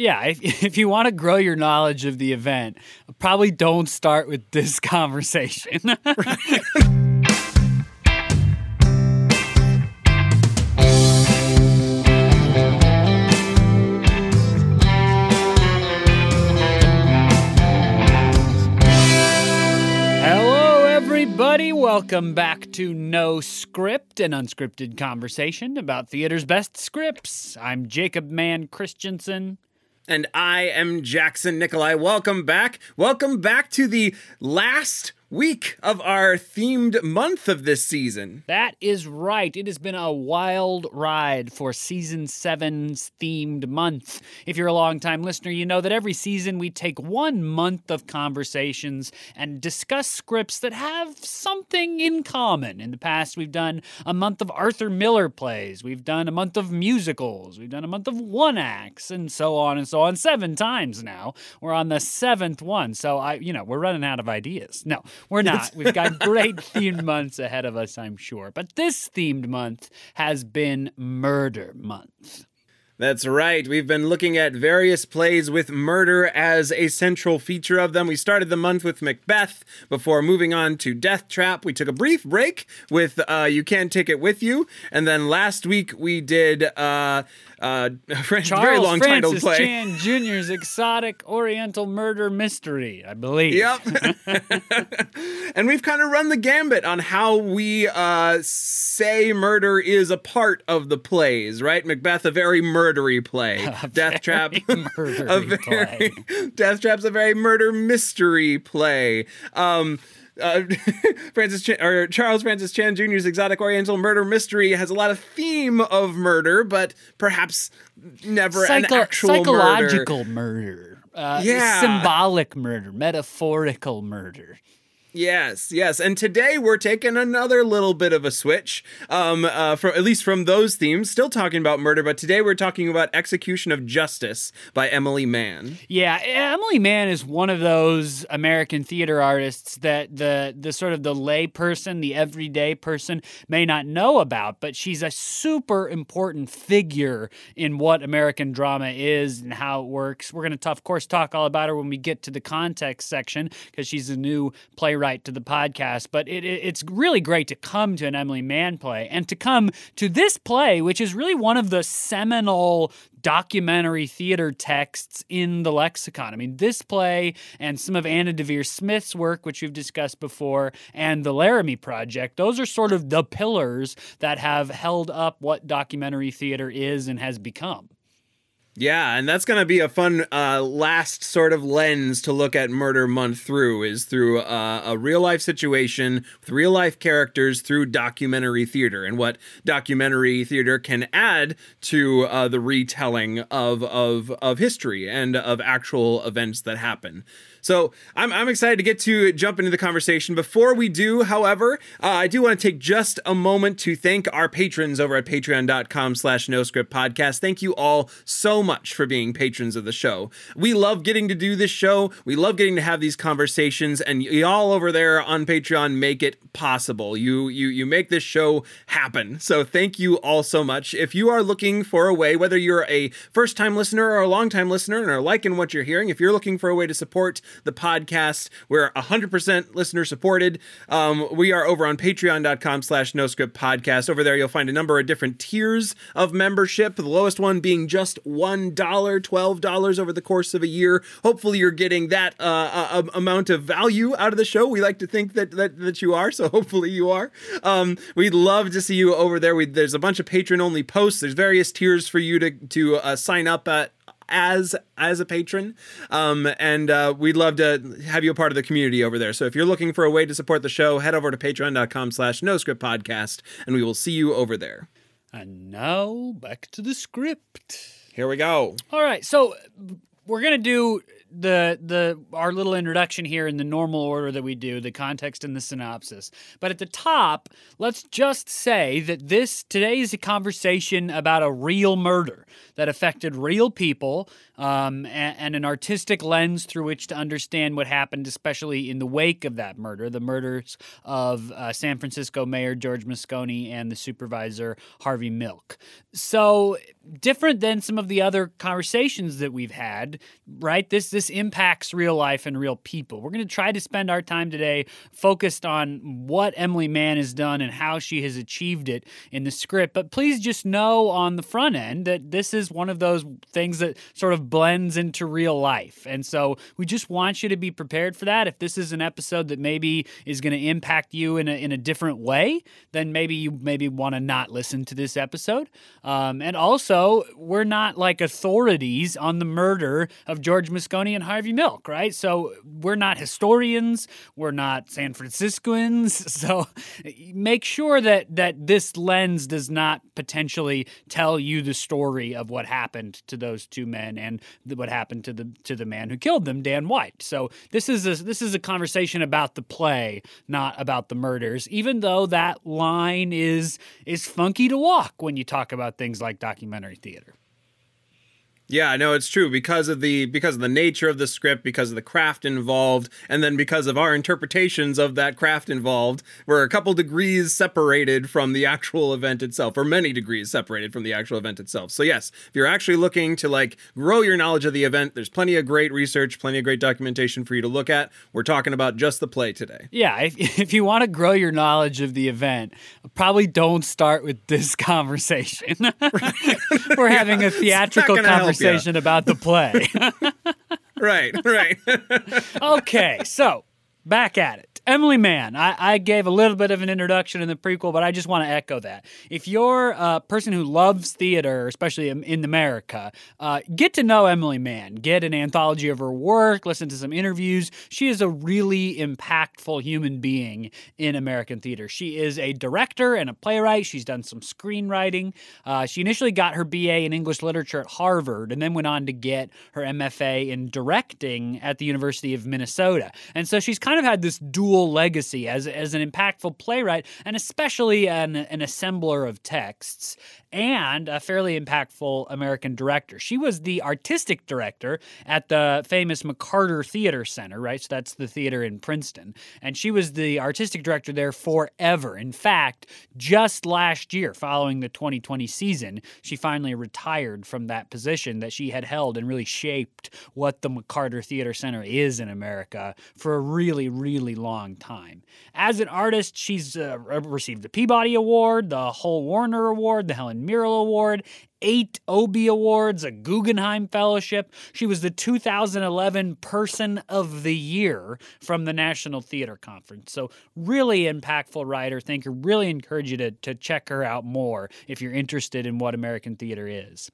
yeah, if you want to grow your knowledge of the event, probably don't start with this conversation. Welcome back to No Script, an unscripted conversation about theater's best scripts. I'm Jacob Mann Christensen. And I am Jackson Nikolai. Welcome back. Welcome back to the last week of our themed month of this season. That is right. It has been a wild ride for Season 7's themed month. If you're a longtime listener, you know that every season we take 1 month of conversations and discuss scripts that have something in common. In the past, we've done a month of Arthur Miller plays. We've done a month of musicals. We've done a month of one-acts, and so on and so on. 7 times now. We're on the 7th one, so we're running out of ideas. No. We're not. We've got great themed months ahead of us, I'm sure. But this themed month has been Murder Month. That's right. We've been looking at various plays with murder as a central feature of them. We started the month with Macbeth before moving on to Death Trap. We took a brief break with You Can't Take It With You. And then last week we did very long title play. Charles Francis Chan Jr.'s exotic oriental murder mystery, I believe. Yep. And we've kind of run the gambit on how we say murder is a part of the plays, right? Macbeth, a very murdery play. Death Trap's a very murder mystery play. Charles Francis Chan Jr.'s exotic oriental murder mystery has a lot of theme of murder, but perhaps never an actual psychological murder. Symbolic murder, metaphorical murder. Yes. And today we're taking another little bit of a switch, from those themes, still talking about murder, but today we're talking about Execution of Justice by Emily Mann. Yeah, Emily Mann is one of those American theater artists that the sort of the lay person, the everyday person may not know about, but she's a super important figure in what American drama is and how it works. We're going to, of course, talk all about her when we get to the context section, because she's a new playwright to the podcast, but it's really great to come to an Emily Mann play and to come to this play, which is really one of the seminal documentary theater texts in the lexicon. I mean, this play and some of Anna Deavere Smith's work, which we've discussed before, and the Laramie Project, those are sort of the pillars that have held up what documentary theater is and has become. Yeah, and that's going to be a fun last sort of lens to look at Murder Month through a real-life situation with real-life characters through documentary theater and what documentary theater can add to the retelling of history and of actual events that happen. So I'm excited to get to jump into the conversation. Before we do, however, I do want to take just a moment to thank our patrons over at patreon.com/noscriptpodcast. Thank you all so much for being patrons of the show. We love getting to do this show. We love getting to have these conversations, and y'all over there on Patreon make it possible. You make this show happen. So thank you all so much. If you are looking for a way, whether you're a first-time listener or a long-time listener and are liking what you're hearing, if you're looking for a way to support the podcast, we're 100% listener supported. We are over on patreon.com/noscriptpodcast. Over there, you'll find a number of different tiers of membership, the lowest one being just $1, $12 over the course of a year. Hopefully you're getting that amount of value out of the show. We like to think that you are, so hopefully you are. We'd love to see you over there. There's a bunch of patron-only posts. There's various tiers for you to sign up at as a patron. We'd love to have you a part of the community over there. So if you're looking for a way to support the show, head over to patreon.com/noscriptpodcast, and we will see you over there. And now back to the script. Here we go. All right. So we're going to do our little introduction here in the normal order that we do, the context and the synopsis. But at the top, let's just say that today's a conversation about a real murder that affected real people and an artistic lens through which to understand what happened, especially in the wake of that murder, the murders of San Francisco Mayor George Moscone and the supervisor Harvey Milk. So different than some of the other conversations that we've had, right? This impacts real life and real people. We're going to try to spend our time today focused on what Emily Mann has done and how she has achieved it in the script. But please just know on the front end that this is one of those things that sort of blends into real life. And so we just want you to be prepared for that. If this is an episode that maybe is going to impact you in a different way, then maybe you want to not listen to this episode. And also, we're not like authorities on the murder of George Moscone and Harvey Milk, right? So we're not historians. We're not San Franciscans. So make sure that this lens does not potentially tell you the story of what happened to those two men and what happened to the man who killed them, Dan White. So this is a conversation about the play, not about the murders, even though that line is funky to walk when you talk about things like documentary theater. Yeah, no, it's true because of the nature of the script, because of the craft involved, and then because of our interpretations of that craft involved, we're a couple degrees separated from the actual event itself, or many degrees separated from the actual event itself. So yes, if you're actually looking to grow your knowledge of the event, there's plenty of great research, plenty of great documentation for you to look at. We're talking about just the play today. Yeah, if you want to grow your knowledge of the event, probably don't start with this conversation. We're having a theatrical conversation. Yeah. About the play. Right. Okay, so back at it. Emily Mann, I gave a little bit of an introduction in the prequel, but I just want to echo that. If you're a person who loves theater, especially in America, get to know Emily Mann. Get an anthology of her work, listen to some interviews. She is a really impactful human being in American theater. She is a director and a playwright. She's done some screenwriting. She initially got her BA in English literature at Harvard and then went on to get her MFA in directing at the University of Minnesota. And so she's kind of had this dual legacy as an impactful playwright and especially an assembler of texts and a fairly impactful American director. She was the artistic director at the famous McCarter Theater Center, right? So that's the theater in Princeton. And she was the artistic director there forever. In fact, just last year, following the 2020 season, she finally retired from that position that she had held and really shaped what the McCarter Theater Center is in America for a really, really long time. As an artist, she's received the Peabody Award, the Hull Warner Award, the Helen Merrill Award, 8 Obie Awards, a Guggenheim Fellowship. She was the 2011 Person of the Year from the National Theater Conference. So really impactful writer, thinker. Really encourage you to check her out more if you're interested in what American theater is.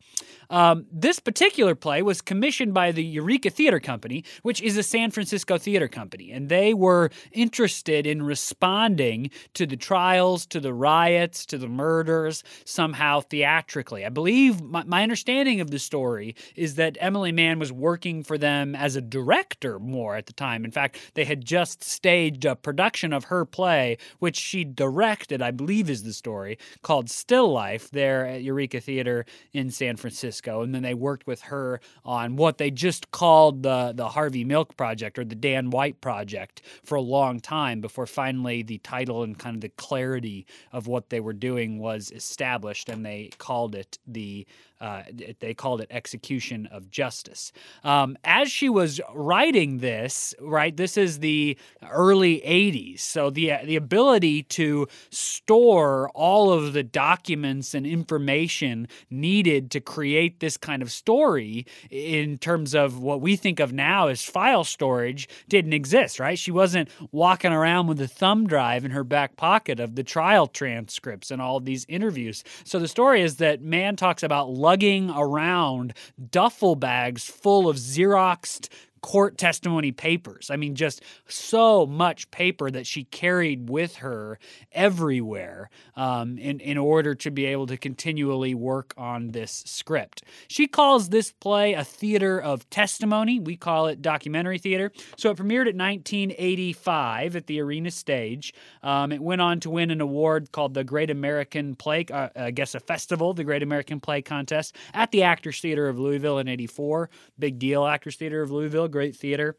This particular play was commissioned by the Eureka Theater Company, which is a San Francisco theater company, and they were interested in responding to the trials, to the riots, to the murders, somehow theatrically. I believe my understanding of the story is that Emily Mann was working for them as a director more at the time. In fact, they had just staged a production of her play, which she directed, I believe is the story, called Still Life there at Eureka Theater in San Francisco. And then they worked with her on what they just called the Harvey Milk Project or the Dan White Project for a long time before finally the title and kind of the clarity of what they were doing was established, and they called it they called it Execution of Justice. As she was writing this, right, this is the early 80s, so the ability to store all of the documents and information needed to create this kind of story in terms of what we think of now as file storage didn't exist, right? She wasn't walking around with a thumb drive in her back pocket of the trial transcripts and all of these interviews. So the story is that Mann talks about lugging around duffel bags full of Xeroxed court testimony papers. I mean, just so much paper that she carried with her everywhere in order to be able to continually work on this script. She calls this play a theater of testimony. We call it documentary theater. So it premiered in 1985 at the Arena Stage. It went on to win an award called the Great American Play, a festival, the Great American Play Contest at the Actors Theater of Louisville in 1984. Big deal, Actors Theater of Louisville, great theater.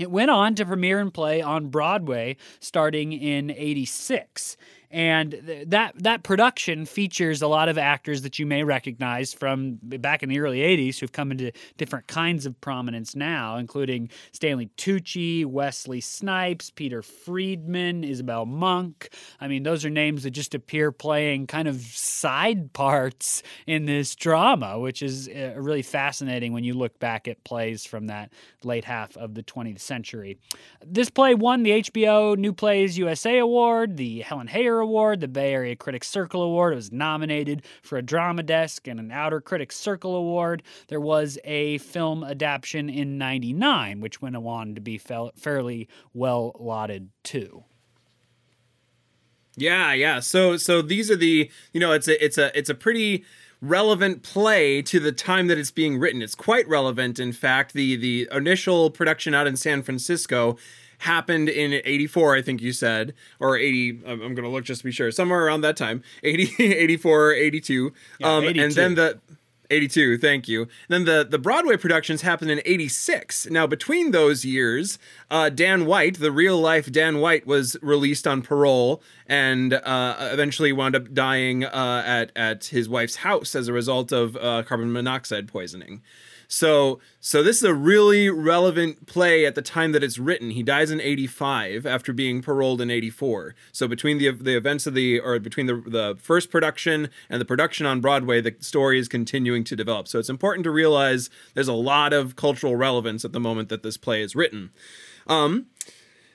It went on to premiere and play on Broadway starting in 1986. And that production features a lot of actors that you may recognize from back in the early 80s who've come into different kinds of prominence now, including Stanley Tucci, Wesley Snipes, Peter Friedman, Isabel Monk. I mean, those are names that just appear playing kind of side parts in this drama, which is really fascinating when you look back at plays from that late half of the 20th century. This play won the HBO New Plays USA Award, the Helen Hayer Award, the Bay Area Critics Circle Award. It was nominated for a Drama Desk and an Outer Critics Circle Award. There was a film adaptation in 1999, which went on to be fairly well lauded too. Yeah. So these are the, you know, it's a pretty relevant play to the time that it's being written. It's quite relevant, in fact. The initial production out in San Francisco happened in 1984, I think you said, or 1980. I'm going to look just to be sure. Somewhere around that time, 1984, 1982. Yeah, 1982. And then the 1982, thank you. Then the Broadway productions happened in 1986. Now, between those years, Dan White, the real-life Dan White, was released on parole and eventually wound up dying at his wife's house as a result of carbon monoxide poisoning. So this is a really relevant play at the time that it's written. He dies in 1985 after being paroled in 1984. So between the events of the first production and the production on Broadway, the story is continuing to develop. So it's important to realize there's a lot of cultural relevance at the moment that this play is written.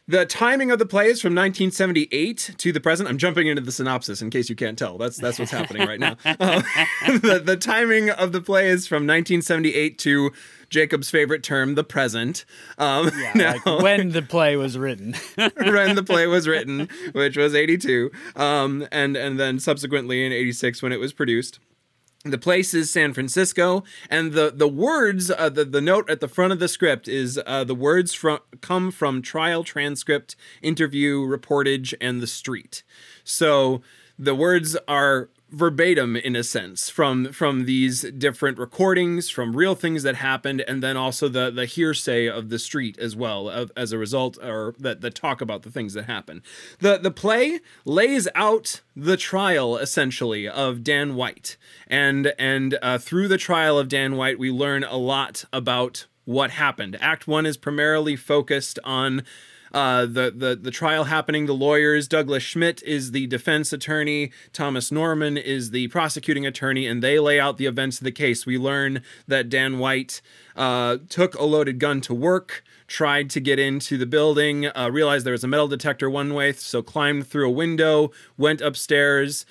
The timing of the play is from 1978 to the present. I'm jumping into the synopsis in case you can't tell. That's what's happening right now. The timing of the play is from 1978 to Jacob's favorite term, the present. Like when the play was written. When the play was written, which was 1982, and then subsequently in 1986 when it was produced. The place is San Francisco, and the words, the note at the front of the script is the words come from trial transcript, interview, reportage, and the street. So the words are verbatim, in a sense, from these different recordings, from real things that happened, and then also the hearsay of the street as well, as a result, or that talk about the things that happen. The play lays out the trial, essentially, of Dan White, and through the trial of Dan White, we learn a lot about what happened. Act 1 is primarily focused on the trial happening, the lawyers. Douglas Schmidt is the defense attorney. Thomas Norman is the prosecuting attorney, and they lay out the events of the case. We learn that Dan White took a loaded gun to work, tried to get into the building, realized there was a metal detector one way, so climbed through a window, went upstairs,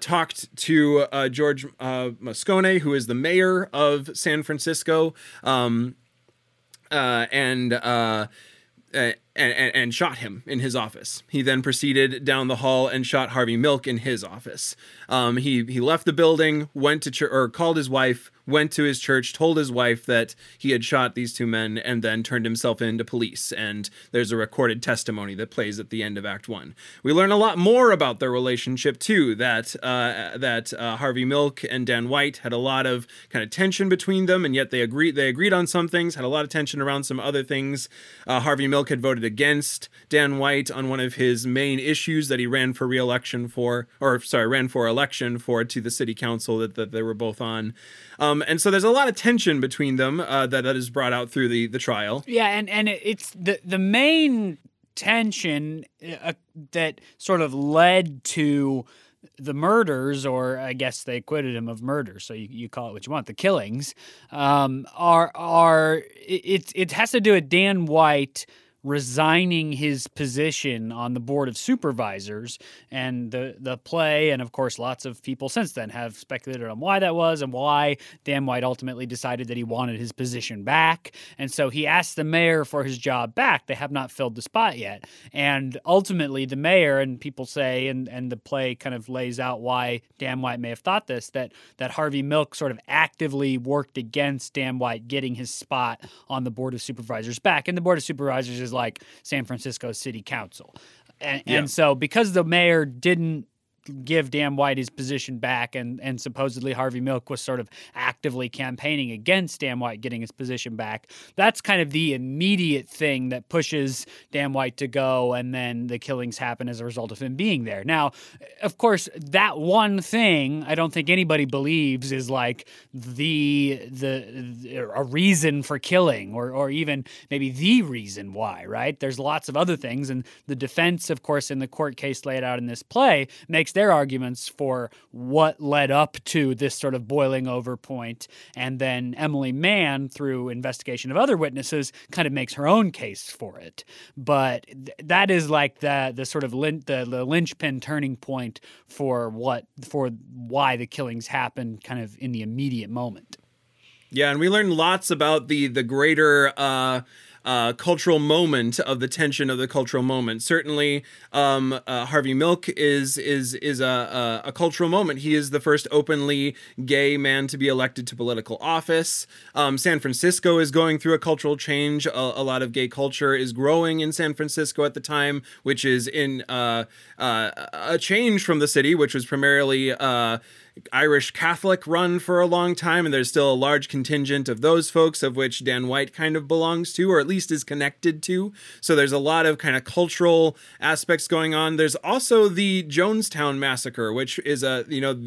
talked to George Moscone, who is the mayor of San Francisco, and shot him in his office. He then proceeded down the hall and shot Harvey Milk in his office. He left the building, went to church, or called his wife, went to his church, told his wife that he had shot these two men, and then turned himself in to police. And there's a recorded testimony that plays at the end of Act 1. We learn a lot more about their relationship, too, that Harvey Milk and Dan White had a lot of kind of tension between them, and yet they agreed on some things, had a lot of tension around some other things. Harvey Milk had voted against Dan White on one of his main issues that he ran for election for to the city council that they were both on. And so there's a lot of tension between them that is brought out through the trial. Yeah, and it's the main tension that sort of led to the murders, or I guess they acquitted him of murder, so you call it what you want, the killings, it has to do with Dan White resigning his position on the Board of Supervisors, and the play, and of course lots of people since then have speculated on why that was and why Dan White ultimately decided that he wanted his position back. And so he asked the mayor for his job back. They have not filled the spot yet. And ultimately the mayor, and people say, and the play kind of lays out why Dan White may have thought this, that Harvey Milk sort of actively worked against Dan White getting his spot on the Board of Supervisors back. And the Board of Supervisors is like San Francisco City Council. And so because the mayor didn't give Dan White his position back, and supposedly Harvey Milk was sort of actively campaigning against Dan White getting his position back, that's kind of the immediate thing that pushes Dan White to go, and then the killings happen as a result of him being there. Now, of course, that one thing I don't think anybody believes is like a reason for killing, or even maybe the reason why, right? There's lots of other things, and the defense, of course, in the court case laid out in this play makes their arguments for what led up to this sort of boiling over point. And then Emily Mann, through investigation of other witnesses, kind of makes her own case for it. But that is like the sort of the linchpin turning point for why the killings happened kind of in the immediate moment. Yeah, and we learned lots about the greater cultural moment of the tension of the cultural moment. Certainly, Harvey Milk is a cultural moment. He is the first openly gay man to be elected to political office. San Francisco is going through a cultural change. A lot of gay culture is growing in San Francisco at the time, which is in a change from the city, which was primarily Irish Catholic run for a long time, and there's still a large contingent of those folks, of which Dan White kind of belongs to, or at least is connected to. So there's a lot of kind of cultural aspects going on. There's also the Jonestown Massacre, which is the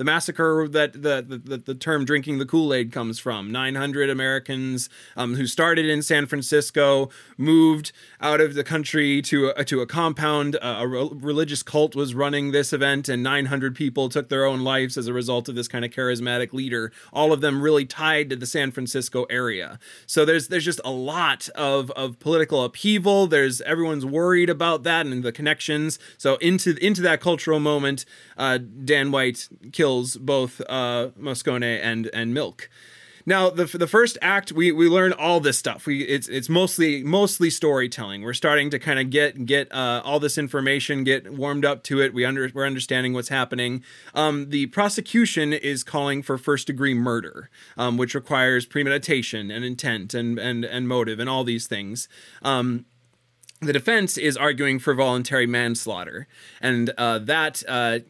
massacre that the term "drinking the Kool-Aid" comes from. 900 Americans who started in San Francisco moved out of the country to a compound. A religious cult was running this event, and 900 people took their own lives as a result of this kind of charismatic leader, all of them really tied to the San Francisco area. So there's just a lot of political upheaval. There's everyone's worried about that and the connections. So into that cultural moment, Dan White kills both Moscone and Milk. Now, the first act, we learn all this stuff. It's mostly storytelling. We're starting to kind of get all this information, get warmed up to it. We're understanding what's happening. The prosecution is calling for first degree murder, which requires premeditation and intent and motive and all these things. The defense is arguing for voluntary manslaughter, and that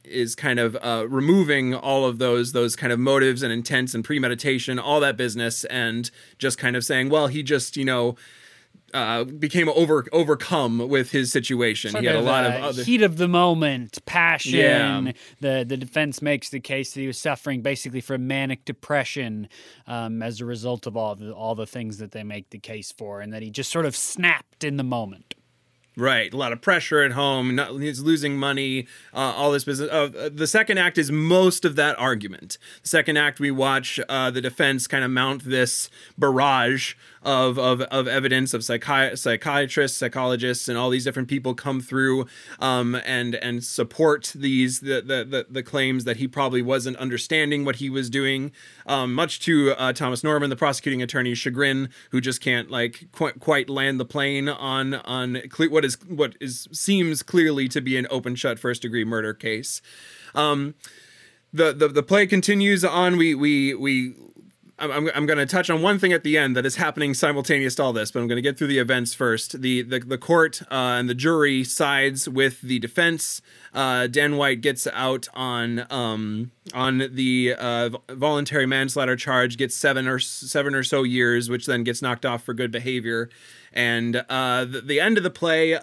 is kind of removing all of those kind of motives and intents and premeditation, all that business, and just kind of saying, well, he just, became overcome with his situation. He had a lot of other heat of the moment, passion. Yeah. The defense makes the case that he was suffering basically from manic depression as a result of all the things that they make the case for, and that he just sort of snapped in the moment. Right, a lot of pressure at home. He's losing money. All this business. The second act is most of that argument. The second act, we watch the defense kind of mount this barrage of evidence of psychiatrists, psychologists, and all these different people come through and support the claims that he probably wasn't understanding what he was doing. Much to Thomas Norman, the prosecuting attorney's chagrin, who just can't quite land the plane on what seems clearly to be an open shut first degree murder case. The play continues on. I'm going to touch on one thing at the end that is happening simultaneous to all this, but I'm going to get through the events first. The court and the jury sides with the defense. Dan White gets out on the voluntary manslaughter charge, gets seven or so years, which then gets knocked off for good behavior. And the end of the play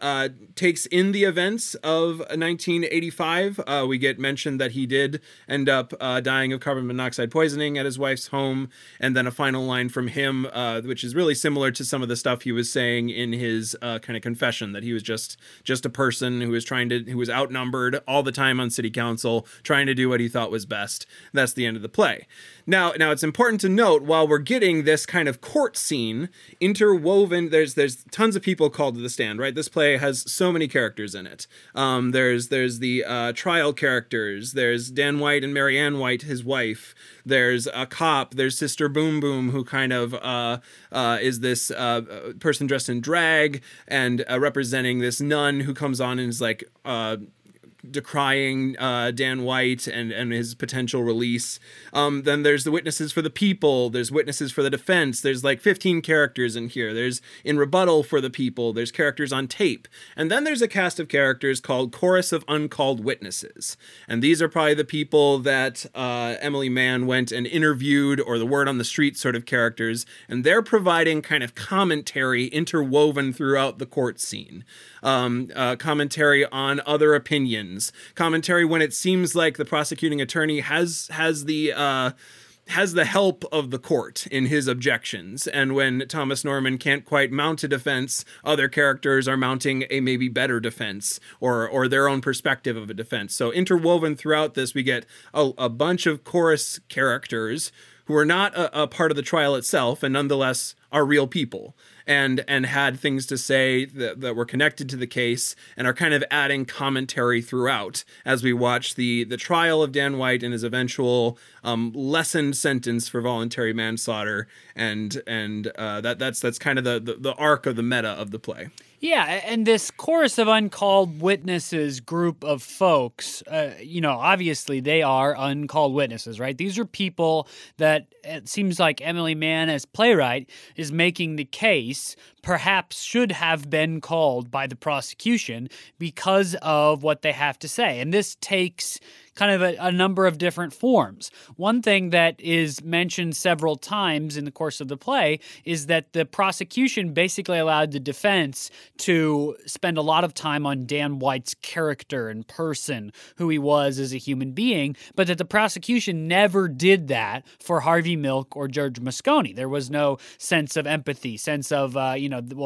takes in the events of 1985. We get mentioned that he did end up dying of carbon monoxide poisoning at his wife's home. And then a final line from him, which is really similar to some of the stuff he was saying in his kind of confession, that he was just a person who was who was outnumbered all the time on city council, trying to do what he thought was best. That's the end of the play. Now it's important to note, while we're getting this kind of court scene interwoven, there's tons of people called to the stand, right? This play has so many characters in it. There's the trial characters. There's Dan White and Mary Ann White, his wife. There's a cop. There's Sister Boom Boom, who kind of is this person dressed in drag and representing this nun who comes on and is like decrying Dan White and his potential release. Then there's the witnesses for the people. There's witnesses for the defense. There's like 15 characters in here. There's in rebuttal for the people. There's characters on tape. And then there's a cast of characters called Chorus of Uncalled Witnesses. And these are probably the people that Emily Mann went and interviewed, or the word on the street sort of characters. And they're providing kind of commentary interwoven throughout the court scene. Commentary on other opinions. Commentary when it seems like the prosecuting attorney has the help of the court in his objections. And when Thomas Norman can't quite mount a defense, other characters are mounting a maybe better defense or their own perspective of a defense. So interwoven throughout this, we get a bunch of chorus characters who are not a part of the trial itself and nonetheless are real people and had things to say that were connected to the case and are kind of adding commentary throughout as we watch the trial of Dan White and his eventual lessened sentence for voluntary manslaughter. And that's kind of the arc of the meta of the play. Yeah, and this Chorus of Uncalled Witnesses group of folks, obviously they are uncalled witnesses, right? These are people that it seems like Emily Mann as playwright is making the case perhaps should have been called by the prosecution because of what they have to say. And this takes kind of a number of different forms. One thing that is mentioned several times in the course of the play is that the prosecution basically allowed the defense to spend a lot of time on Dan White's character and person, who he was as a human being, but that the prosecution never did that for Harvey Milk or George Moscone. There was no sense of empathy, sense of,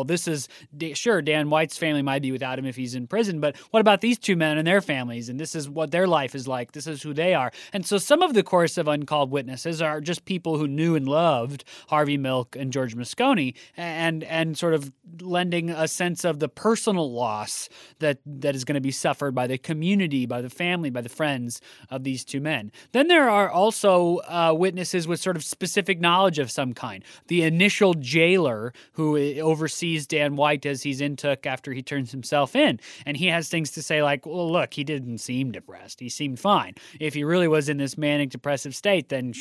this is, sure, Dan White's family might be without him if he's in prison, but what about these two men and their families? And this is what their life is like. This is who they are. And so some of the Chorus of Uncalled Witnesses are just people who knew and loved Harvey Milk and George Moscone and sort of lending a sense of the personal loss that is going to be suffered by the community, by the family, by the friends of these two men. Then there are also witnesses with sort of specific knowledge of some kind. The initial jailer who oversees Dan White as he's in took after he turns himself in. And he has things to say like, well, look, he didn't seem depressed. He seemed fine. If he really was in this manic depressive state, then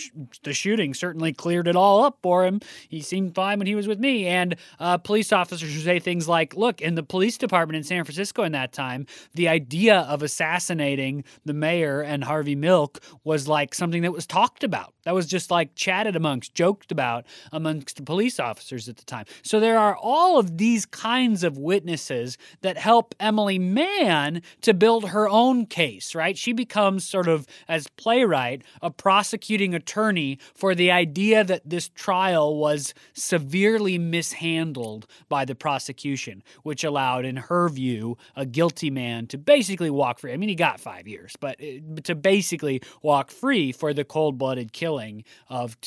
the shooting certainly cleared it all up for him. He seemed fine when he was with me. And police officers who say things like, look, in the police department in San Francisco in that time, the idea of assassinating the mayor and Harvey Milk was like something that was talked about. That was just like chatted amongst, joked about amongst the police officers at the time. So there are all of these kinds of witnesses that help Emily Mann to build her own case, right? She becomes sort of, as playwright, a prosecuting attorney for the idea that this trial was severely mishandled by the prosecution, which allowed, in her view, a guilty man to basically walk free. I mean, he got 5 years, but to basically walk free for the cold-blooded killing of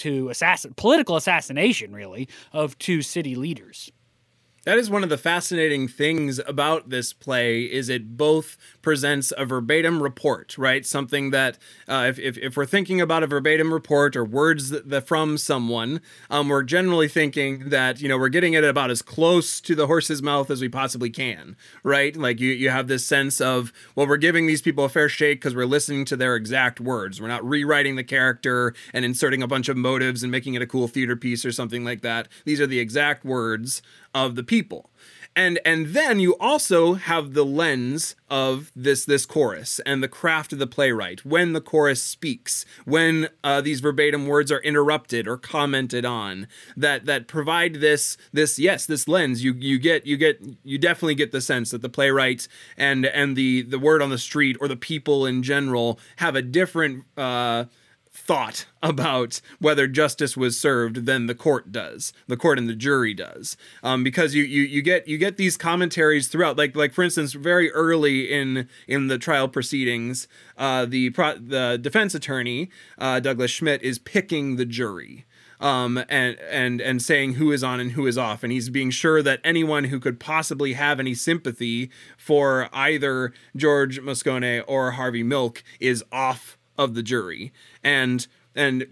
political assassination, really, of two city leaders. That is one of the fascinating things about this play, is it both presents a verbatim report, right? Something that if we're thinking about a verbatim report or words from someone, we're generally thinking that, we're getting it about as close to the horse's mouth as we possibly can, right? Like you have this sense of, well, we're giving these people a fair shake because we're listening to their exact words. We're not rewriting the character and inserting a bunch of motives and making it a cool theater piece or something like that. These are the exact words of the people. And then you also have the lens of this chorus and the craft of the playwright. When the chorus speaks, when these verbatim words are interrupted or commented on, that provide this lens. You definitely get the sense that the playwright and the word on the street or the people in general have a different thought about whether justice was served than the court does, the court and the jury does, because you get these commentaries throughout. Like for instance, very early in the trial proceedings, the defense attorney Douglas Schmidt is picking the jury. And saying who is on and who is off. And he's being sure that anyone who could possibly have any sympathy for either George Moscone or Harvey Milk is off of the jury. And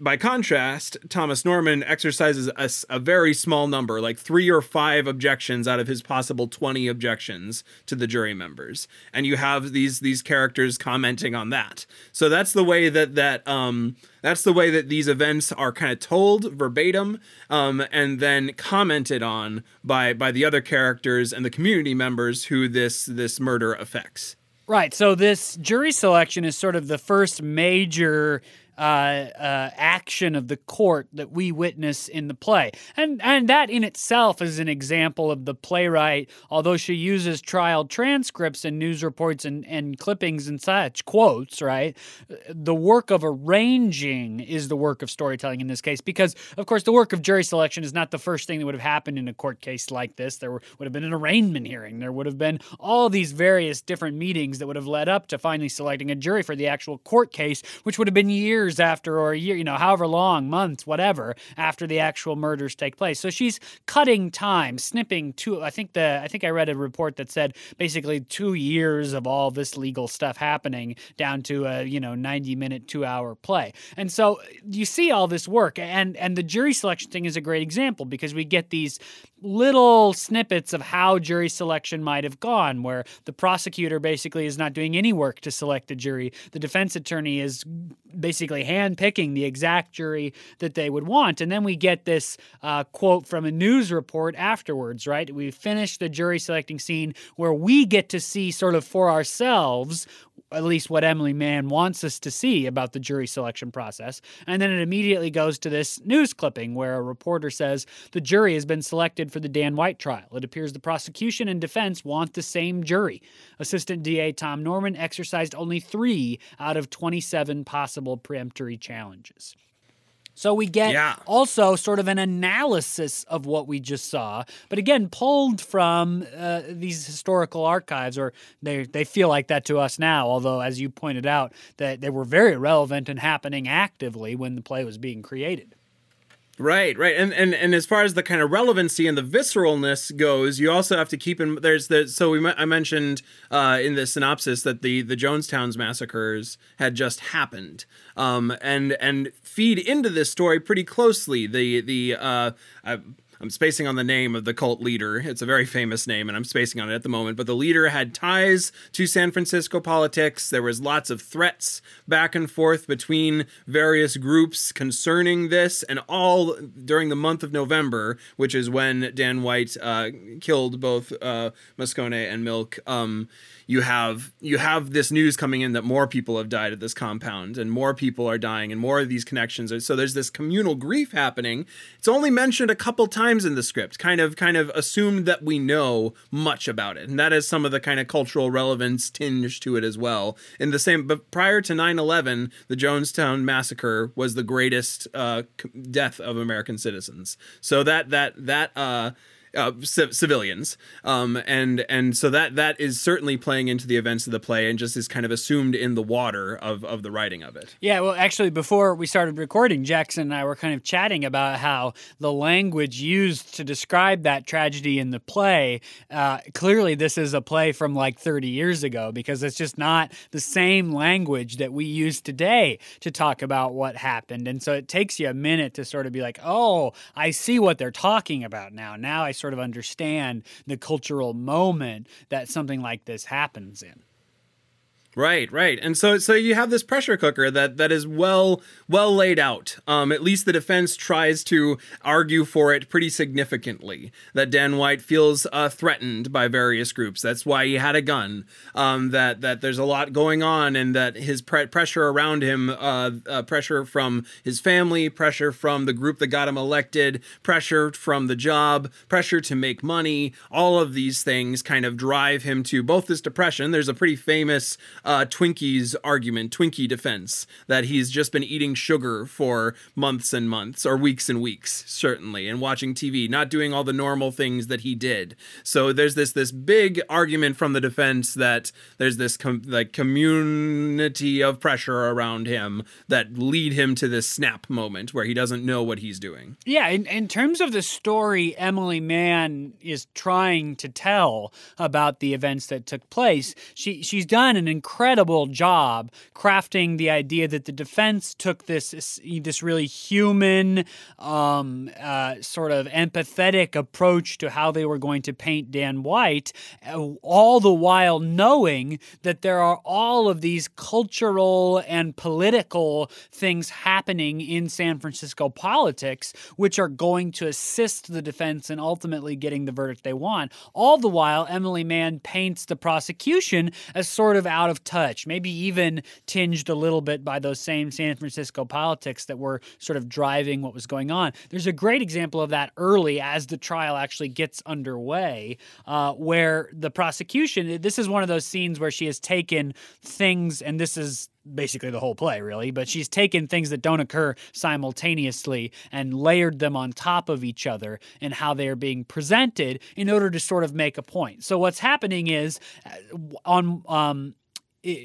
by contrast, Thomas Norman exercises a very small number, like 3 or 5 objections out of his possible 20 objections to the jury members. And you have these characters commenting on that. So that's the way that these events are kind of told verbatim, and then commented on by the other characters and the community members who this murder affects. Right. So this jury selection is sort of the first major action of the court that we witness in the play. And that in itself is an example of the playwright, although she uses trial transcripts and news reports and clippings and such, quotes, right? The work of arranging is the work of storytelling in this case, because, of course, the work of jury selection is not the first thing that would have happened in a court case like this. There would have been an arraignment hearing. There would have been all these various different meetings that would have led up to finally selecting a jury for the actual court case, which would have been years after, or a year, however long, months, whatever, after the actual murders take place. So she's cutting time, snipping to, I think I read a report that said basically 2 years of all this legal stuff happening down to a, 90-minute, 2-hour play. And so you see all this work, and the jury selection thing is a great example, because we get these little snippets of how jury selection might have gone, where the prosecutor basically is not doing any work to select the jury. The defense attorney is basically hand-picking the exact jury that they would want. And then we get this quote from a news report afterwards, right? We finish the jury selecting scene where we get to see sort of for ourselves at least what Emily Mann wants us to see about the jury selection process. And then it immediately goes to this news clipping where a reporter says, the jury has been selected for the Dan White trial. It appears the prosecution and defense want the same jury. Assistant DA Tom Norman exercised only 3 out of 27 possible peremptory challenges. So we get also sort of an analysis of what we just saw, but again, pulled from these historical archives, or they feel like that to us now, although, as you pointed out, that they were very relevant and happening actively when the play was being created. Right. And as far as the kind of relevancy and the visceralness goes, you also have to keep in I mentioned in the synopsis that the Jonestown massacres had just happened, and feed into this story pretty closely. I'm spacing on the name of the cult leader. It's a very famous name, and I'm spacing on it at the moment. But the leader had ties to San Francisco politics. There was lots of threats back and forth between various groups concerning this, and all during the month of November, which is when Dan White killed both Moscone and Milk. You have this news coming in that more people have died at this compound, and more people are dying, and more of these connections. So there's this communal grief happening. It's only mentioned a couple times in the script, kind of assumed that we know much about it, and that is some of the kind of cultural relevance tinge to it as well. In the same, but prior to 9/11, the Jonestown Massacre was the greatest death of American citizens. So civilians, and so that is certainly playing into the events of the play, and just is kind of assumed in the water of the writing of it. Yeah, well, actually, before we started recording, Jackson and I were kind of chatting about how the language used to describe that tragedy in the play, clearly this is a play from like 30 years ago, because it's just not the same language that we use today to talk about what happened. And so it takes you a minute to sort of be like, oh, I see what they're talking about now. Now I sort of understand the cultural moment that something like this happens in. Right. And so you have this pressure cooker that is well laid out. At least the defense tries to argue for it pretty significantly, that Dan White feels threatened by various groups. That's why he had a gun, that there's a lot going on, and that his pressure around him, pressure from his family, pressure from the group that got him elected, pressure from the job, pressure to make money, all of these things kind of drive him to both this depression. There's a pretty famous Twinkie's argument, Twinkie defense, that he's just been eating sugar for months and months, or weeks and weeks, certainly, and watching TV, not doing all the normal things that he did. So there's this big argument from the defense that there's this community of pressure around him that lead him to this snap moment where he doesn't know what he's doing. Yeah, in terms of the story Emily Mann is trying to tell about the events that took place, she's done an incredible job crafting the idea that the defense took this really human, sort of empathetic approach to how they were going to paint Dan White, all the while knowing that there are all of these cultural and political things happening in San Francisco politics, which are going to assist the defense in ultimately getting the verdict they want. All the while, Emily Mann paints the prosecution as sort of out of touch, maybe even tinged a little bit by those same San Francisco politics that were sort of driving what was going on. There's a great example of that early as the trial actually gets underway, where the prosecution, this is one of those scenes where she has taken things, and this is basically the whole play, really, but she's taken things that don't occur simultaneously and layered them on top of each other and how they are being presented in order to sort of make a point. So what's happening is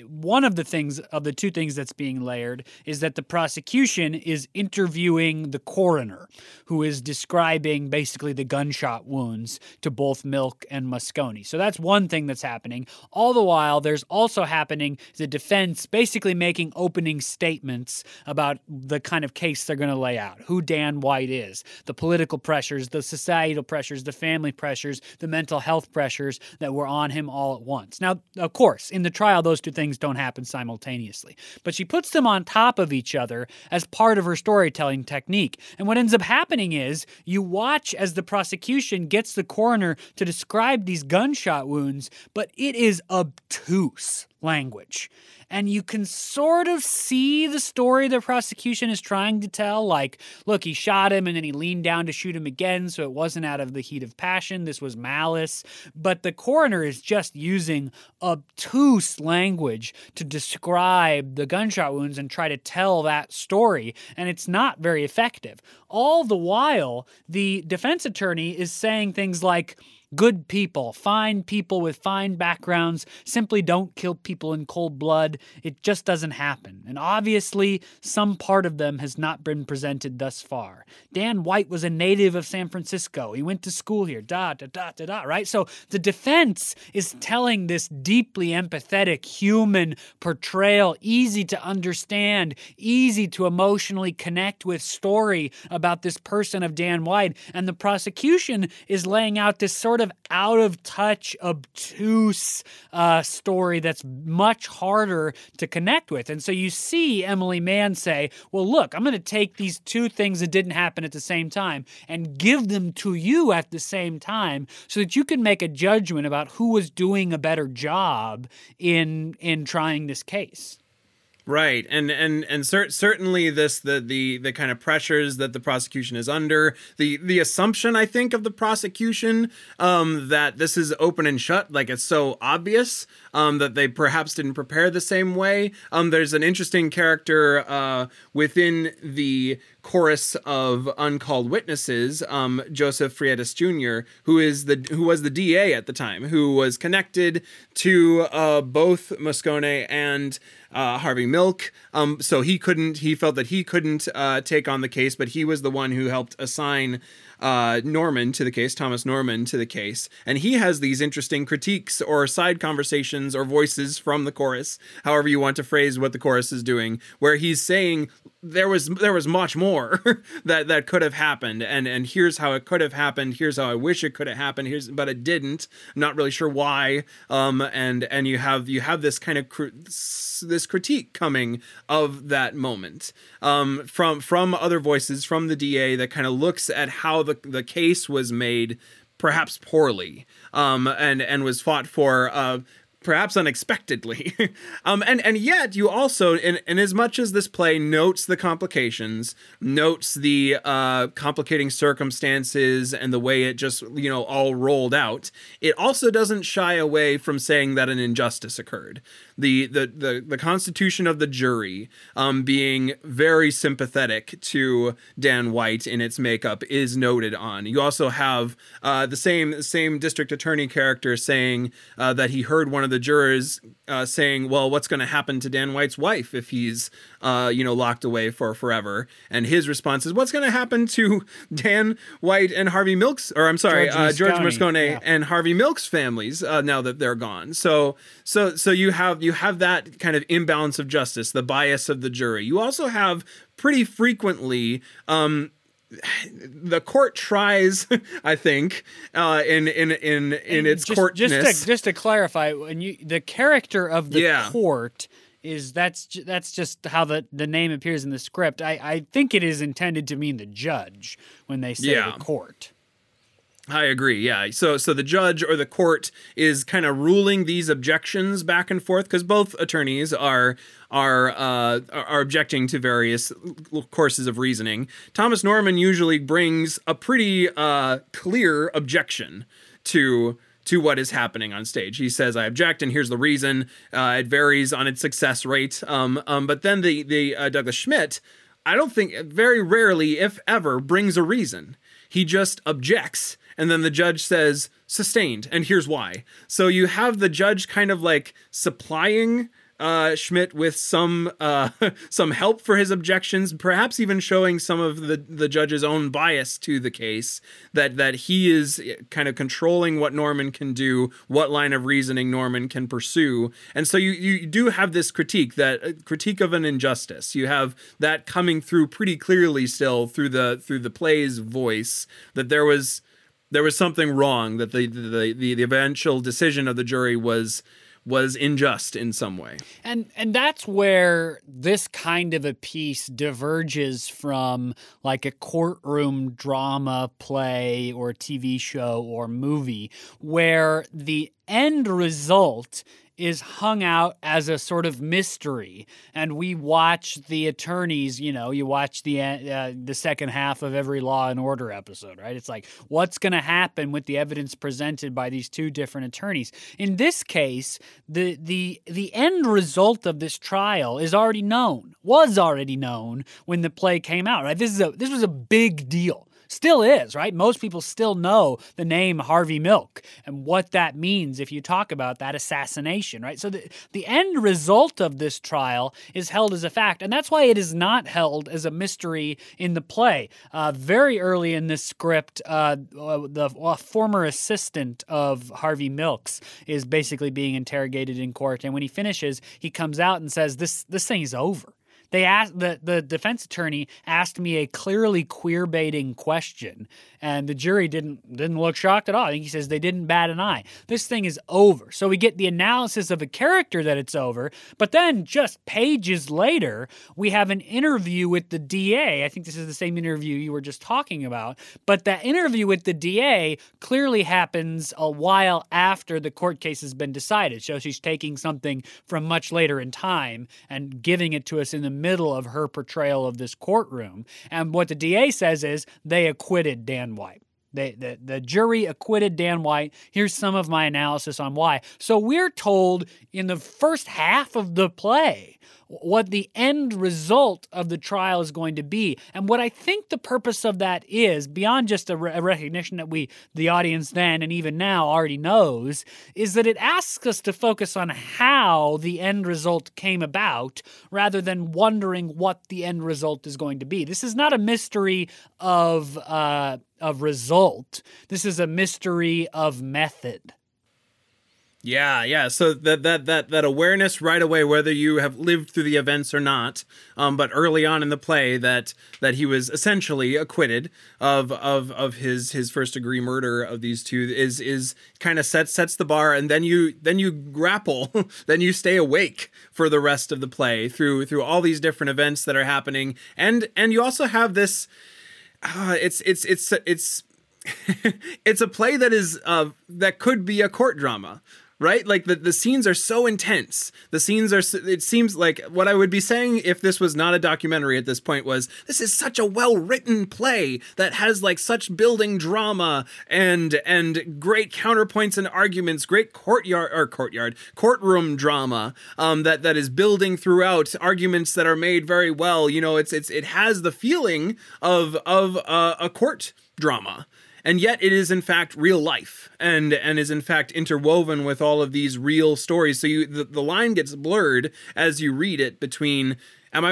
one of the things, of the two things that's being layered, is that the prosecution is interviewing the coroner, who is describing basically the gunshot wounds to both Milk and Moscone. So that's one thing that's happening. All the while, there's also happening the defense basically making opening statements about the kind of case they're going to lay out, who Dan White is, the political pressures, the societal pressures, the family pressures, the mental health pressures that were on him all at once. Now, of course, in the trial, those two things don't happen simultaneously, but she puts them on top of each other as part of her storytelling technique. And what ends up happening is you watch as the prosecution gets the coroner to describe these gunshot wounds, but it is obtuse language. And you can sort of see the story the prosecution is trying to tell, like, look, he shot him and then he leaned down to shoot him again, so it wasn't out of the heat of passion, this was malice. But the coroner is just using obtuse language to describe the gunshot wounds and try to tell that story, and it's not very effective. All the while, the defense attorney is saying things like, good people with fine backgrounds simply don't kill people in cold blood. It just doesn't happen. And obviously, some part of them has not been presented thus far. Dan White was a native of San Francisco. He went to school here, right? So the defense is telling this deeply empathetic human portrayal, easy to understand, easy to emotionally connect with story about this person of Dan White. And the prosecution is laying out this sort of out-of-touch, obtuse story that's much harder to connect with. And so you see Emily Mann say, well, look, I'm going to take these two things that didn't happen at the same time and give them to you at the same time so that you can make a judgment about who was doing a better job in trying this case. Right, and certainly this the kind of pressures that the prosecution is under, the assumption, I think, of the prosecution that this is open and shut, like it's so obvious that they perhaps didn't prepare the same way. There's an interesting character within the chorus of uncalled witnesses, Joseph Friedas Jr., who was the DA at the time, who was connected to both Moscone and Harvey Milk. So he felt that he couldn't take on the case, but he was the one who helped assign Thomas Norman to the case. And he has these interesting critiques or side conversations or voices from the chorus, however you want to phrase what the chorus is doing, where he's saying there was much more that could have happened. And here's how it could have happened. Here's how I wish it could have happened. But it didn't. I'm not really sure why. And you have this kind of this critique coming of that moment, from other voices, from the DA, that kind of looks at how the case was made, perhaps poorly, and was fought for perhaps unexpectedly. And yet you also, in as much as this play notes the complications, notes the complicating circumstances and the way it just, you know, all rolled out, it also doesn't shy away from saying that an injustice occurred. The constitution of the jury being very sympathetic to Dan White in its makeup is noted on. You also have the same district attorney character saying that he heard one of the jurors saying, well, what's going to happen to Dan White's wife if he's, locked away for forever? And his response is, what's going to happen to Dan White and George Moscone and Harvey Milk's families now that they're gone? So you have that kind of imbalance of justice, the bias of the jury. You also have pretty frequently the court tries, I think, in its courtness. Just to clarify, the character of the court is that's just how the name appears in the script. I think it is intended to mean the judge when they say the court. I agree. Yeah. So the judge or the court is kind of ruling these objections back and forth because both attorneys are objecting to various courses of reasoning. Thomas Norman usually brings a pretty clear objection to what is happening on stage. He says, I object, and here's the reason. It varies on its success rate. But then the Douglas Schmidt, I don't think, very rarely, if ever, brings a reason. He just objects. And then the judge says, sustained, and here's why. So you have the judge kind of like supplying Schmidt with some help for his objections, perhaps even showing some of the judge's own bias to the case, that he is kind of controlling what Norman can do, what line of reasoning Norman can pursue. And so you do have this critique, that critique of an injustice. You have that coming through pretty clearly still through the play's voice, that there was something wrong, that the eventual decision of the jury was unjust in some way. And that's where this kind of a piece diverges from like a courtroom drama play or TV show or movie, where the end result is hung out as a sort of mystery, and we watch the attorneys. You watch the second half of every Law and Order episode, right? It's like, what's going to happen with the evidence presented by these two different attorneys? In this case, the end result of this trial was already known when the play came out, right? This was a big deal. Still is, right? Most people still know the name Harvey Milk and what that means if you talk about that assassination, right? So the end result of this trial is held as a fact, and that's why it is not held as a mystery in the play. Very early in this script, the former assistant of Harvey Milk's is basically being interrogated in court, and when he finishes, he comes out and says, this thing is over. They asked the defense attorney asked me a clearly queer-baiting question, and the jury didn't look shocked at all. I think he says they didn't bat an eye. This thing is over. So we get the analysis of a character that it's over, but then just pages later, we have an interview with the DA. I think this is the same interview you were just talking about, but that interview with the DA clearly happens a while after the court case has been decided. So she's taking something from much later in time and giving it to us in the middle of her portrayal of this courtroom. And what the DA says is they acquitted Dan White. The jury acquitted Dan White. Here's some of my analysis on why. So we're told in the first half of the play what the end result of the trial is going to be. And what I think the purpose of that is, beyond just a recognition that we, the audience then and even now, already knows, is that it asks us to focus on how the end result came about rather than wondering what the end result is going to be. This is not a mystery of result. This is a mystery of method. Yeah. So that awareness right away, whether you have lived through the events or not, but early on in the play, that he was essentially acquitted of his first degree murder of these two is kind of sets the bar, and then you grapple, then you stay awake for the rest of the play through all these different events that are happening, and you also have this. It's a play that could be a court drama. right? Like the scenes are so intense. The scenes are, it seems like what I would be saying if this was not a documentary at this point was, this is such a well-written play that has like such building drama and great counterpoints and arguments, great courtroom drama that is building throughout, arguments that are made very well. You know, it has the feeling of a court drama. And yet it is in fact real life and is in fact interwoven with all of these real stories. So the line gets blurred as you read it between, am I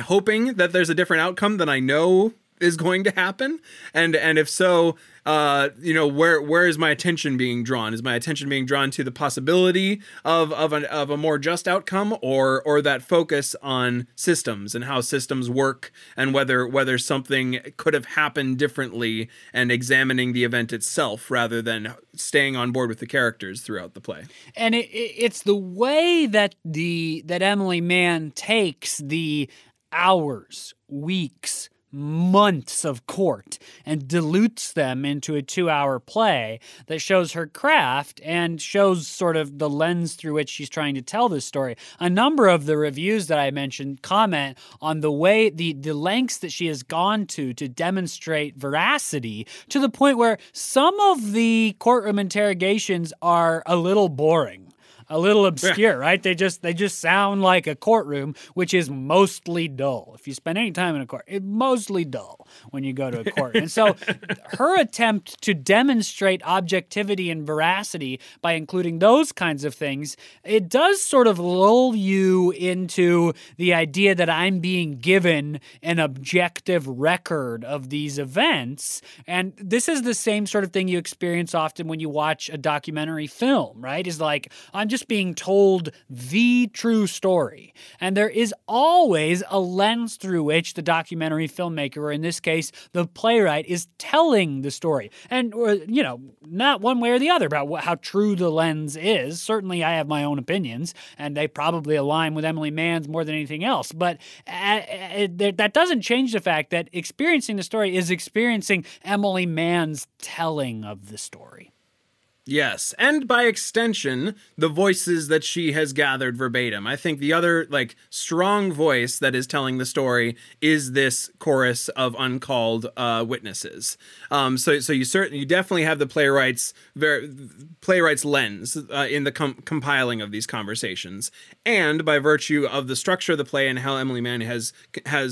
hoping that there's a different outcome than I know is going to happen? And if so, where is my attention being drawn? Is my attention being drawn to the possibility of a more just outcome, or that focus on systems and how systems work, and whether something could have happened differently, and examining the event itself rather than staying on board with the characters throughout the play? And it's the way that Emily Mann takes the hours, weeks, months of court and dilutes them into a 2-hour play that shows her craft and shows sort of the lens through which she's trying to tell this story. A number of the reviews that I mentioned comment on the way, the lengths that she has gone to demonstrate veracity, to the point where some of the courtroom interrogations are a little boring, a little obscure, right? They just sound like a courtroom, which is mostly dull. If you spend any time in a court, it's mostly dull when you go to a court. And so her attempt to demonstrate objectivity and veracity by including those kinds of things, it does sort of lull you into the idea that I'm being given an objective record of these events. And this is the same sort of thing you experience often when you watch a documentary film, right? Is like, I'm just being told the true story. And there is always a lens through which the documentary filmmaker, or in this case, the playwright, is telling the story. And, not one way or the other about how true the lens is. Certainly I have my own opinions, and they probably align with Emily Mann's more than anything else. But that doesn't change the fact that experiencing the story is experiencing Emily Mann's telling of the story. Yes, and by extension, the voices that she has gathered verbatim. I think the other, strong voice that is telling the story is this chorus of uncalled witnesses. So you definitely have the playwright's lens in the compiling of these conversations, and by virtue of the structure of the play and how Emily Mann has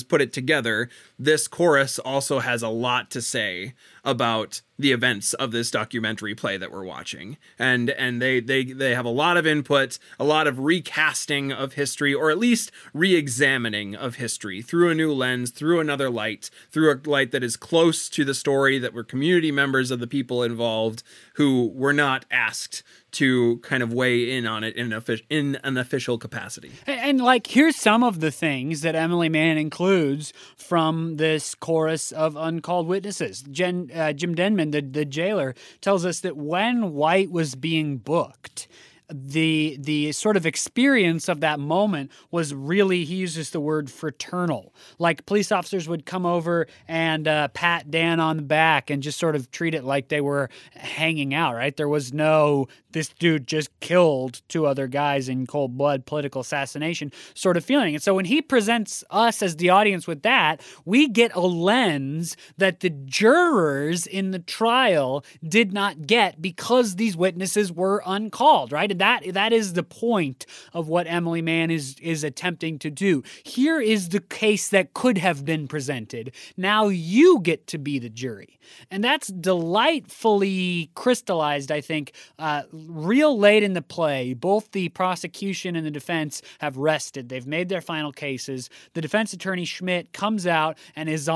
put it together, this chorus also has a lot to say about the events of this documentary play that we're watching. And they have a lot of input, a lot of recasting of history, or at least re-examining of history through a new lens, through another light, through a light that is close to the story, that were community members of the people involved who were not asked to kind of weigh in on it in an official capacity. And here's some of the things that Emily Mann includes from this chorus of uncalled witnesses. Jim Denman, the jailer, tells us that when White was being booked, the sort of experience of that moment was really, he uses the word fraternal. Like, police officers would come over and pat Dan on the back and just sort of treat it like they were hanging out, right? There was no, this dude just killed two other guys in cold blood, political assassination sort of feeling. And so when he presents us as the audience with that, we get a lens that the jurors in the trial did not get because these witnesses were uncalled, right? That is the point of what Emily Mann is attempting to do. Here is the case that could have been presented. Now you get to be the jury. And that's delightfully crystallized, I think, real late in the play. Both the prosecution and the defense have rested. They've made their final cases. The defense attorney, Schmidt, comes out and is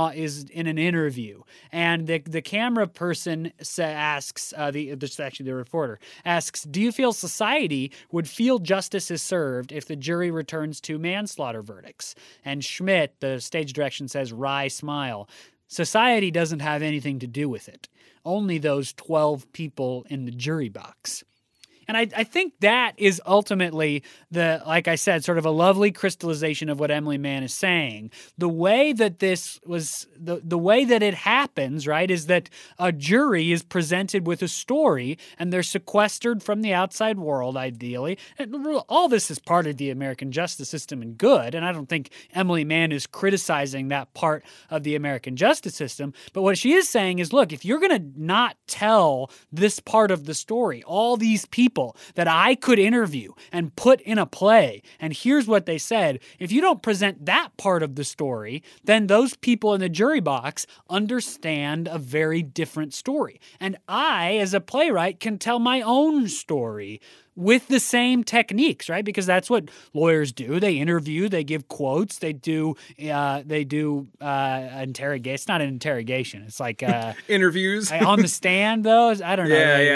in an interview. And the camera person asks, the reporter, asks, do you feel society would feel justice is served if the jury returns two manslaughter verdicts? And Schmidt, the stage direction, says, wry smile. Society doesn't have anything to do with it. Only those 12 people in the jury box. And I think that is ultimately the, like I said, sort of a lovely crystallization of what Emily Mann is saying. The way that this was, the way that it happens, right, is that a jury is presented with a story and they're sequestered from the outside world, ideally. And all this is part of the American justice system and good. And I don't think Emily Mann is criticizing that part of the American justice system. But what she is saying is, look, if you're going to not tell this part of the story, all these people that I could interview and put in a play, and here's what they said, if you don't present that part of the story, then those people in the jury box understand a very different story. And I, as a playwright, can tell my own story with the same techniques, right? Because that's what lawyers do. They interview, they give quotes, they do interrogate. It's not an interrogation. It's like interviews on the stand. Those I don't know.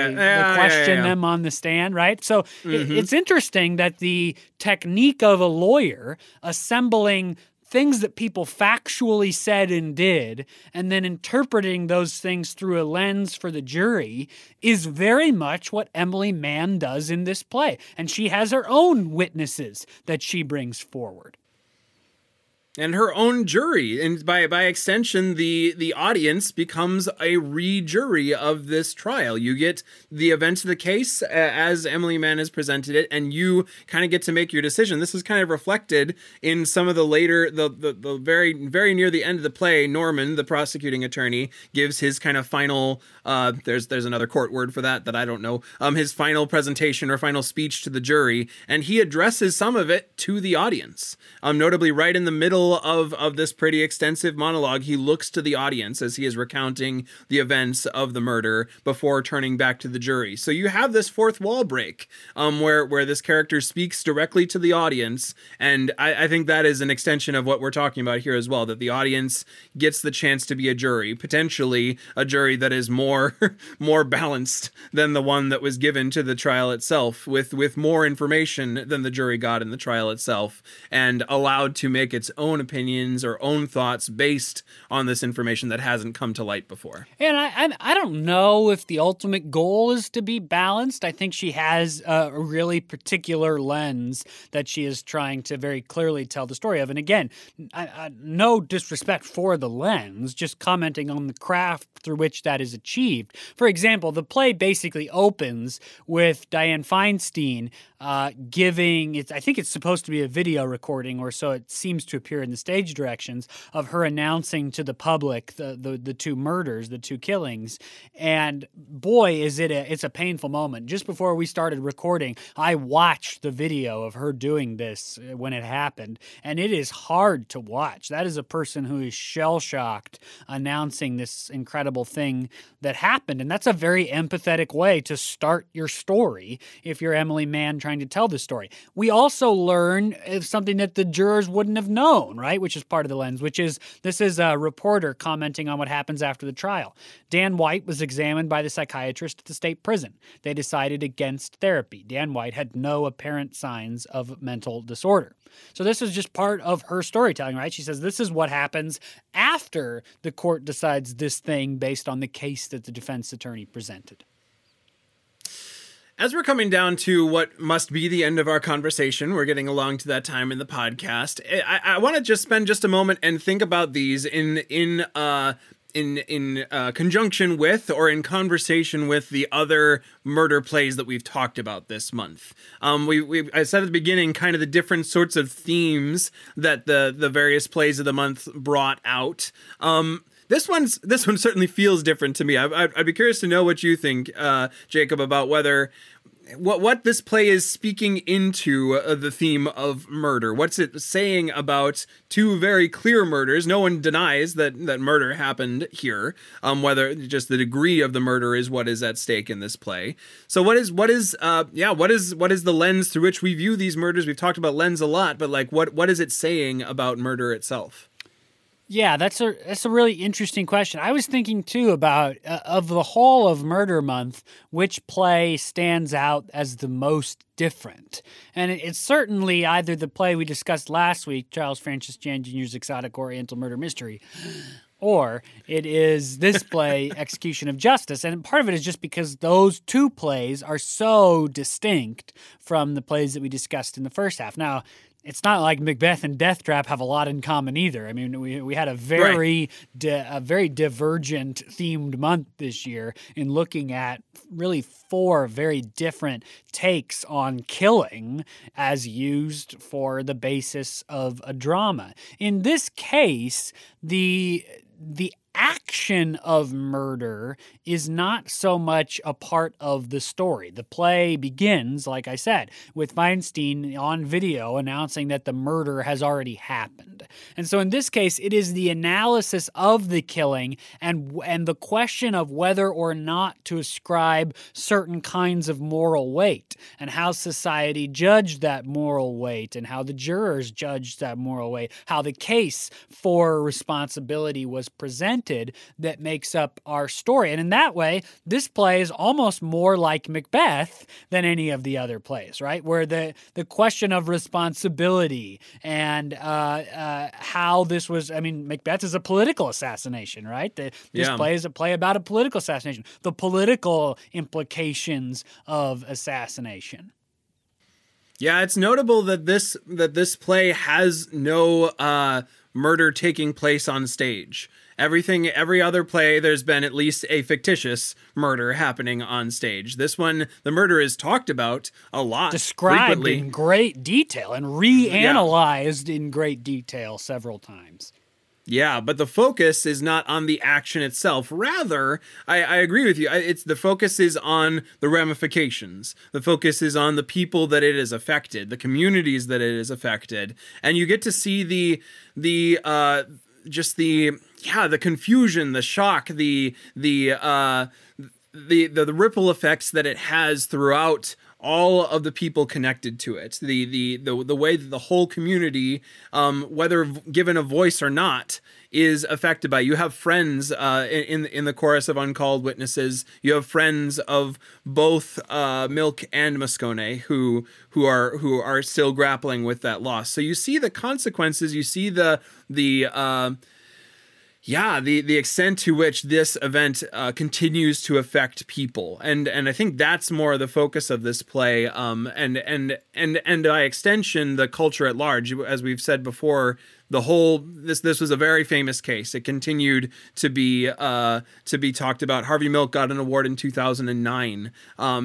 They question them on the stand, right? So it's interesting that the technique of a lawyer assembling things that people factually said and did, and then interpreting those things through a lens for the jury is very much what Emily Mann does in this play. And she has her own witnesses that she brings forward. And her own jury. And by extension, the audience becomes a re-jury of this trial. You get the events of the case as Emily Mann has presented it, and you kind of get to make your decision. This is kind of reflected in some of the later, the very, very near the end of the play, Norman, the prosecuting attorney, gives his kind of final, there's another court word for that I don't know, his final presentation or final speech to the jury. And he addresses some of it to the audience, notably right in the middle of this pretty extensive monologue. He looks to the audience as he is recounting the events of the murder before turning back to the jury. So you have this fourth wall break where this character speaks directly to the audience. And I think that is an extension of what we're talking about here as well, that the audience gets the chance to be a jury, potentially a jury that is more balanced than the one that was given to the trial itself, with more information than the jury got in the trial itself, and allowed to make its own opinions or own thoughts based on this information that hasn't come to light before. And I don't know if the ultimate goal is to be balanced. I think she has a really particular lens that she is trying to very clearly tell the story of. And again, no disrespect for the lens, just commenting on the craft through which that is achieved. For example, the play basically opens with Dianne Feinstein giving, I think it's supposed to be a video recording, or so it seems to appear in the stage directions, of her announcing to the public the two murders, the two killings. And boy, it's a painful moment. Just before we started recording, I watched the video of her doing this when it happened, and it is hard to watch. That is a person who is shell-shocked announcing this incredible thing that happened, and that's a very empathetic way to start your story if you're Emily Mann trying to tell this story. We also learn something that the jurors wouldn't have known, right? Which is part of the lens, which is this is a reporter commenting on what happens after the trial. Dan White was examined by the psychiatrist at the state prison. They decided against therapy. Dan White had no apparent signs of mental disorder. So this is just part of her storytelling, right? She says this is what happens after the court decides this thing based on the case that the defense attorney presented. As we're coming down to what must be the end of our conversation, we're getting along to that time in the podcast. I want to just spend just a moment and think about these in conjunction with or in conversation with the other murder plays that we've talked about this month. I said at the beginning kind of the different sorts of themes that the various plays of the month brought out. This one certainly feels different to me. I'd be curious to know what you think, Jacob, about whether what this play is speaking into the theme of murder. What's it saying about two very clear murders? No one denies that murder happened here. Whether just the degree of the murder is what is at stake in this play. So what is the lens through which we view these murders? We've talked about lens a lot, but like what is it saying about murder itself? Yeah, that's a really interesting question. I was thinking, too, about, of the whole of Murder Month, which play stands out as the most different. And it's certainly either the play we discussed last week, Charles Francis Chan Jr.'s Exotic Oriental Murder Mystery, or it is this play, Execution of Justice. And part of it is just because those two plays are so distinct from the plays that we discussed in the first half. Now, it's not like Macbeth and Death Trap have a lot in common either. I mean, we had a very divergent themed month this year in looking at really four very different takes on killing as used for the basis of a drama. In this case, the action of murder is not so much a part of the story. The play begins, like I said, with Feinstein on video announcing that the murder has already happened. And so in this case, it is the analysis of the killing and the question of whether or not to ascribe certain kinds of moral weight and how society judged that moral weight and how the jurors judged that moral weight, how the case for responsibility was presented that makes up our story. And in that way, this play is almost more like Macbeth than any of the other plays, right? Where the question of responsibility and how this was, I mean, Macbeth is a political assassination, right? This play is a play about a political assassination, the political implications of assassination. Yeah, it's notable that this play has no murder taking place on stage. Every other play, there's been at least a fictitious murder happening on stage. This one, the murder is talked about a lot. Described frequently, in great detail and reanalyzed in great detail several times. Yeah, but the focus is not on the action itself. Rather, I agree with you. The focus is on the ramifications. The focus is on the people that it has affected, the communities that it has affected. And you get to see the confusion, the shock, the ripple effects that it has throughout all of the people connected to it. The way that the whole community, whether given a voice or not, is affected by. You have friends in the chorus of Uncalled Witnesses. You have friends of both Milk and Moscone who are still grappling with that loss. So you see the consequences. You see the extent to which this event continues to affect people, and I think that's more the focus of this play, and by extension the culture at large. As we've said before, this was a very famous case. It continued to be talked about. Harvey Milk got an award in 2009,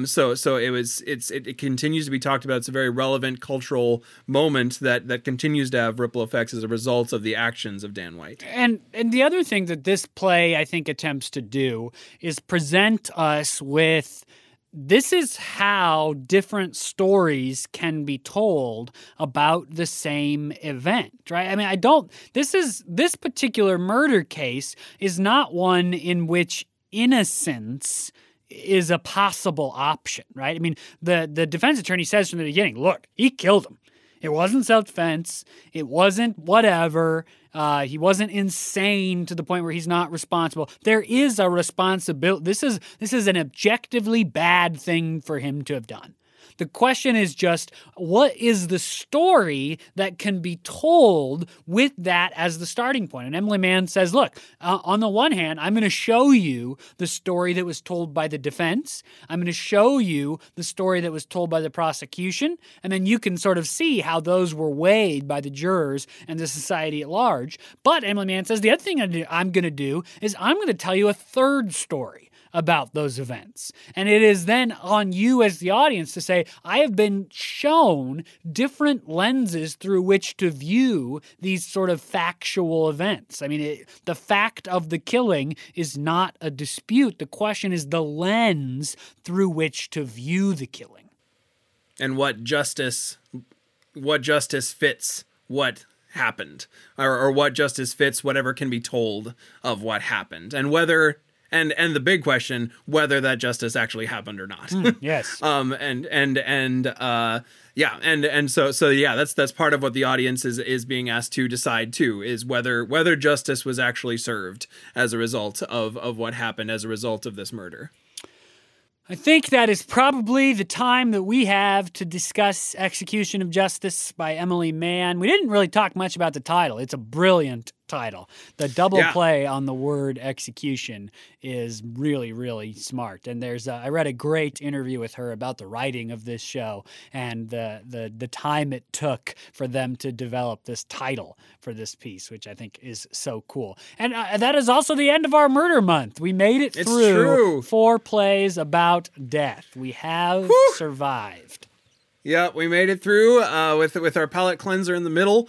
so it continues to be talked about. It's a very relevant cultural moment that continues to have ripple effects as a result of the actions of Dan White. And the other thing that this play, I think, attempts to do is present us with this is how different stories can be told about the same event, right? I mean, this particular murder case is not one in which innocence is a possible option, right? I mean, the defense attorney says from the beginning, look, he killed him. It wasn't self-defense. It wasn't whatever. He wasn't insane to the point where he's not responsible. There is a responsibility. This is an objectively bad thing for him to have done. The question is just, what is the story that can be told with that as the starting point? And Emily Mann says, look, on the one hand, I'm going to show you the story that was told by the defense. I'm going to show you the story that was told by the prosecution. And then you can sort of see how those were weighed by the jurors and the society at large. But Emily Mann says, the other thing I'm going to do is I'm going to tell you a third story about those events. And it is then on you as the audience to say, I have been shown different lenses through which to view these sort of factual events. I mean, the fact of the killing is not a dispute. The question is the lens through which to view the killing. And what justice fits what happened, or what justice fits whatever can be told of what happened, and whether... And the big question, whether that justice actually happened or not. Yes. That's part of what the audience is being asked to decide too, is whether justice was actually served as a result of what happened as a result of this murder. I think that is probably the time that we have to discuss Execution of Justice by Emily Mann. We didn't really talk much about the title. It's a brilliant title. The double play on the word execution is really, really smart. And there's I read a great interview with her about the writing of this show and the time it took for them to develop this title for this piece, which I think is so cool. And that is also the end of our murder month. We made it through 4 plays about death. We have survived. Yeah, we made it through with our palate cleanser in the middle.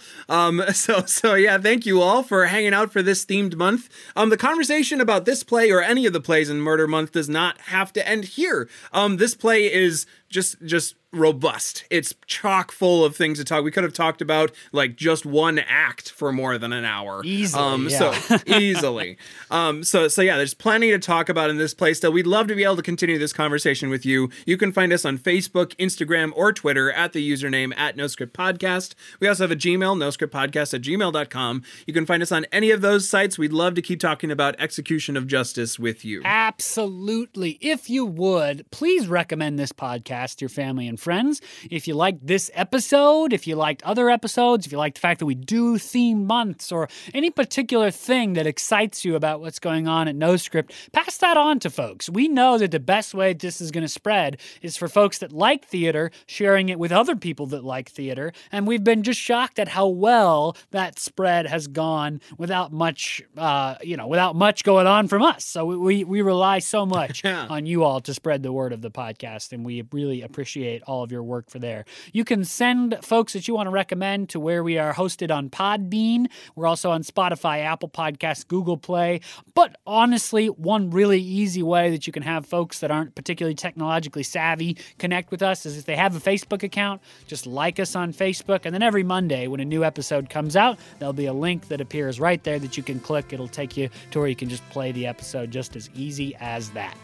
So yeah, thank you all for hanging out for this themed month. The conversation about this play or any of the plays in Murder Month does not have to end here. This play is just robust. It's chock full of things to talk. We could have talked about like just one act for more than an hour. Easily. So easily. So yeah, there's plenty to talk about in this play still. We'd love to be able to continue this conversation with you. You can find us on Facebook, Instagram, or Twitter at the username @NoScriptPodcast. We also have a Gmail, noscriptpodcast@gmail.com. You can find us on any of those sites. We'd love to keep talking about Execution of Justice with you. Absolutely. If you would, please recommend this podcast to your family and friends. If you liked this episode, if you liked other episodes, if you liked the fact that we do theme months or any particular thing that excites you about what's going on at No Script, pass that on to folks. We know that the best way this is going to spread is for folks that like theater, sharing it with other people that like theater, and we've been just shocked at how well that spread has gone without much, without much going on from us. So we rely so much on you all to spread the word of the podcast, and we really appreciate all of your work for there. You can send folks that you want to recommend to where we are hosted on Podbean. We're also on Spotify, Apple Podcasts, Google Play. But honestly, one really easy way that you can have folks that aren't particularly technologically savvy connect with us is if they have a Facebook account, just like us on Facebook. And then every Monday when a new episode comes out, there'll be a link that appears right there that you can click. It'll take you to where you can just play the episode, just as easy as that.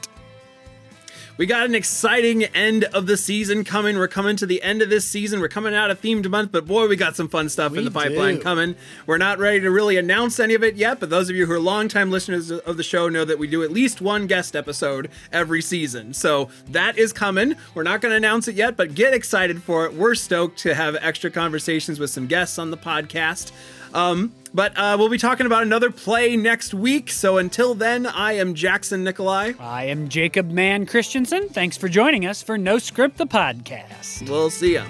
We got an exciting end of the season coming. We're coming to the end of this season. We're coming out of themed month, but boy, we got some fun stuff in the pipeline coming. We're not ready to really announce any of it yet, but those of you who are longtime listeners of the show know that we do at least one guest episode every season. So that is coming. We're not going to announce it yet, but get excited for it. We're stoked to have extra conversations with some guests on the podcast. But we'll be talking about another play next week. So until then, I am Jackson Nikolai. I am Jacob Mann Christensen. Thanks for joining us for No Script, the podcast. We'll see ya.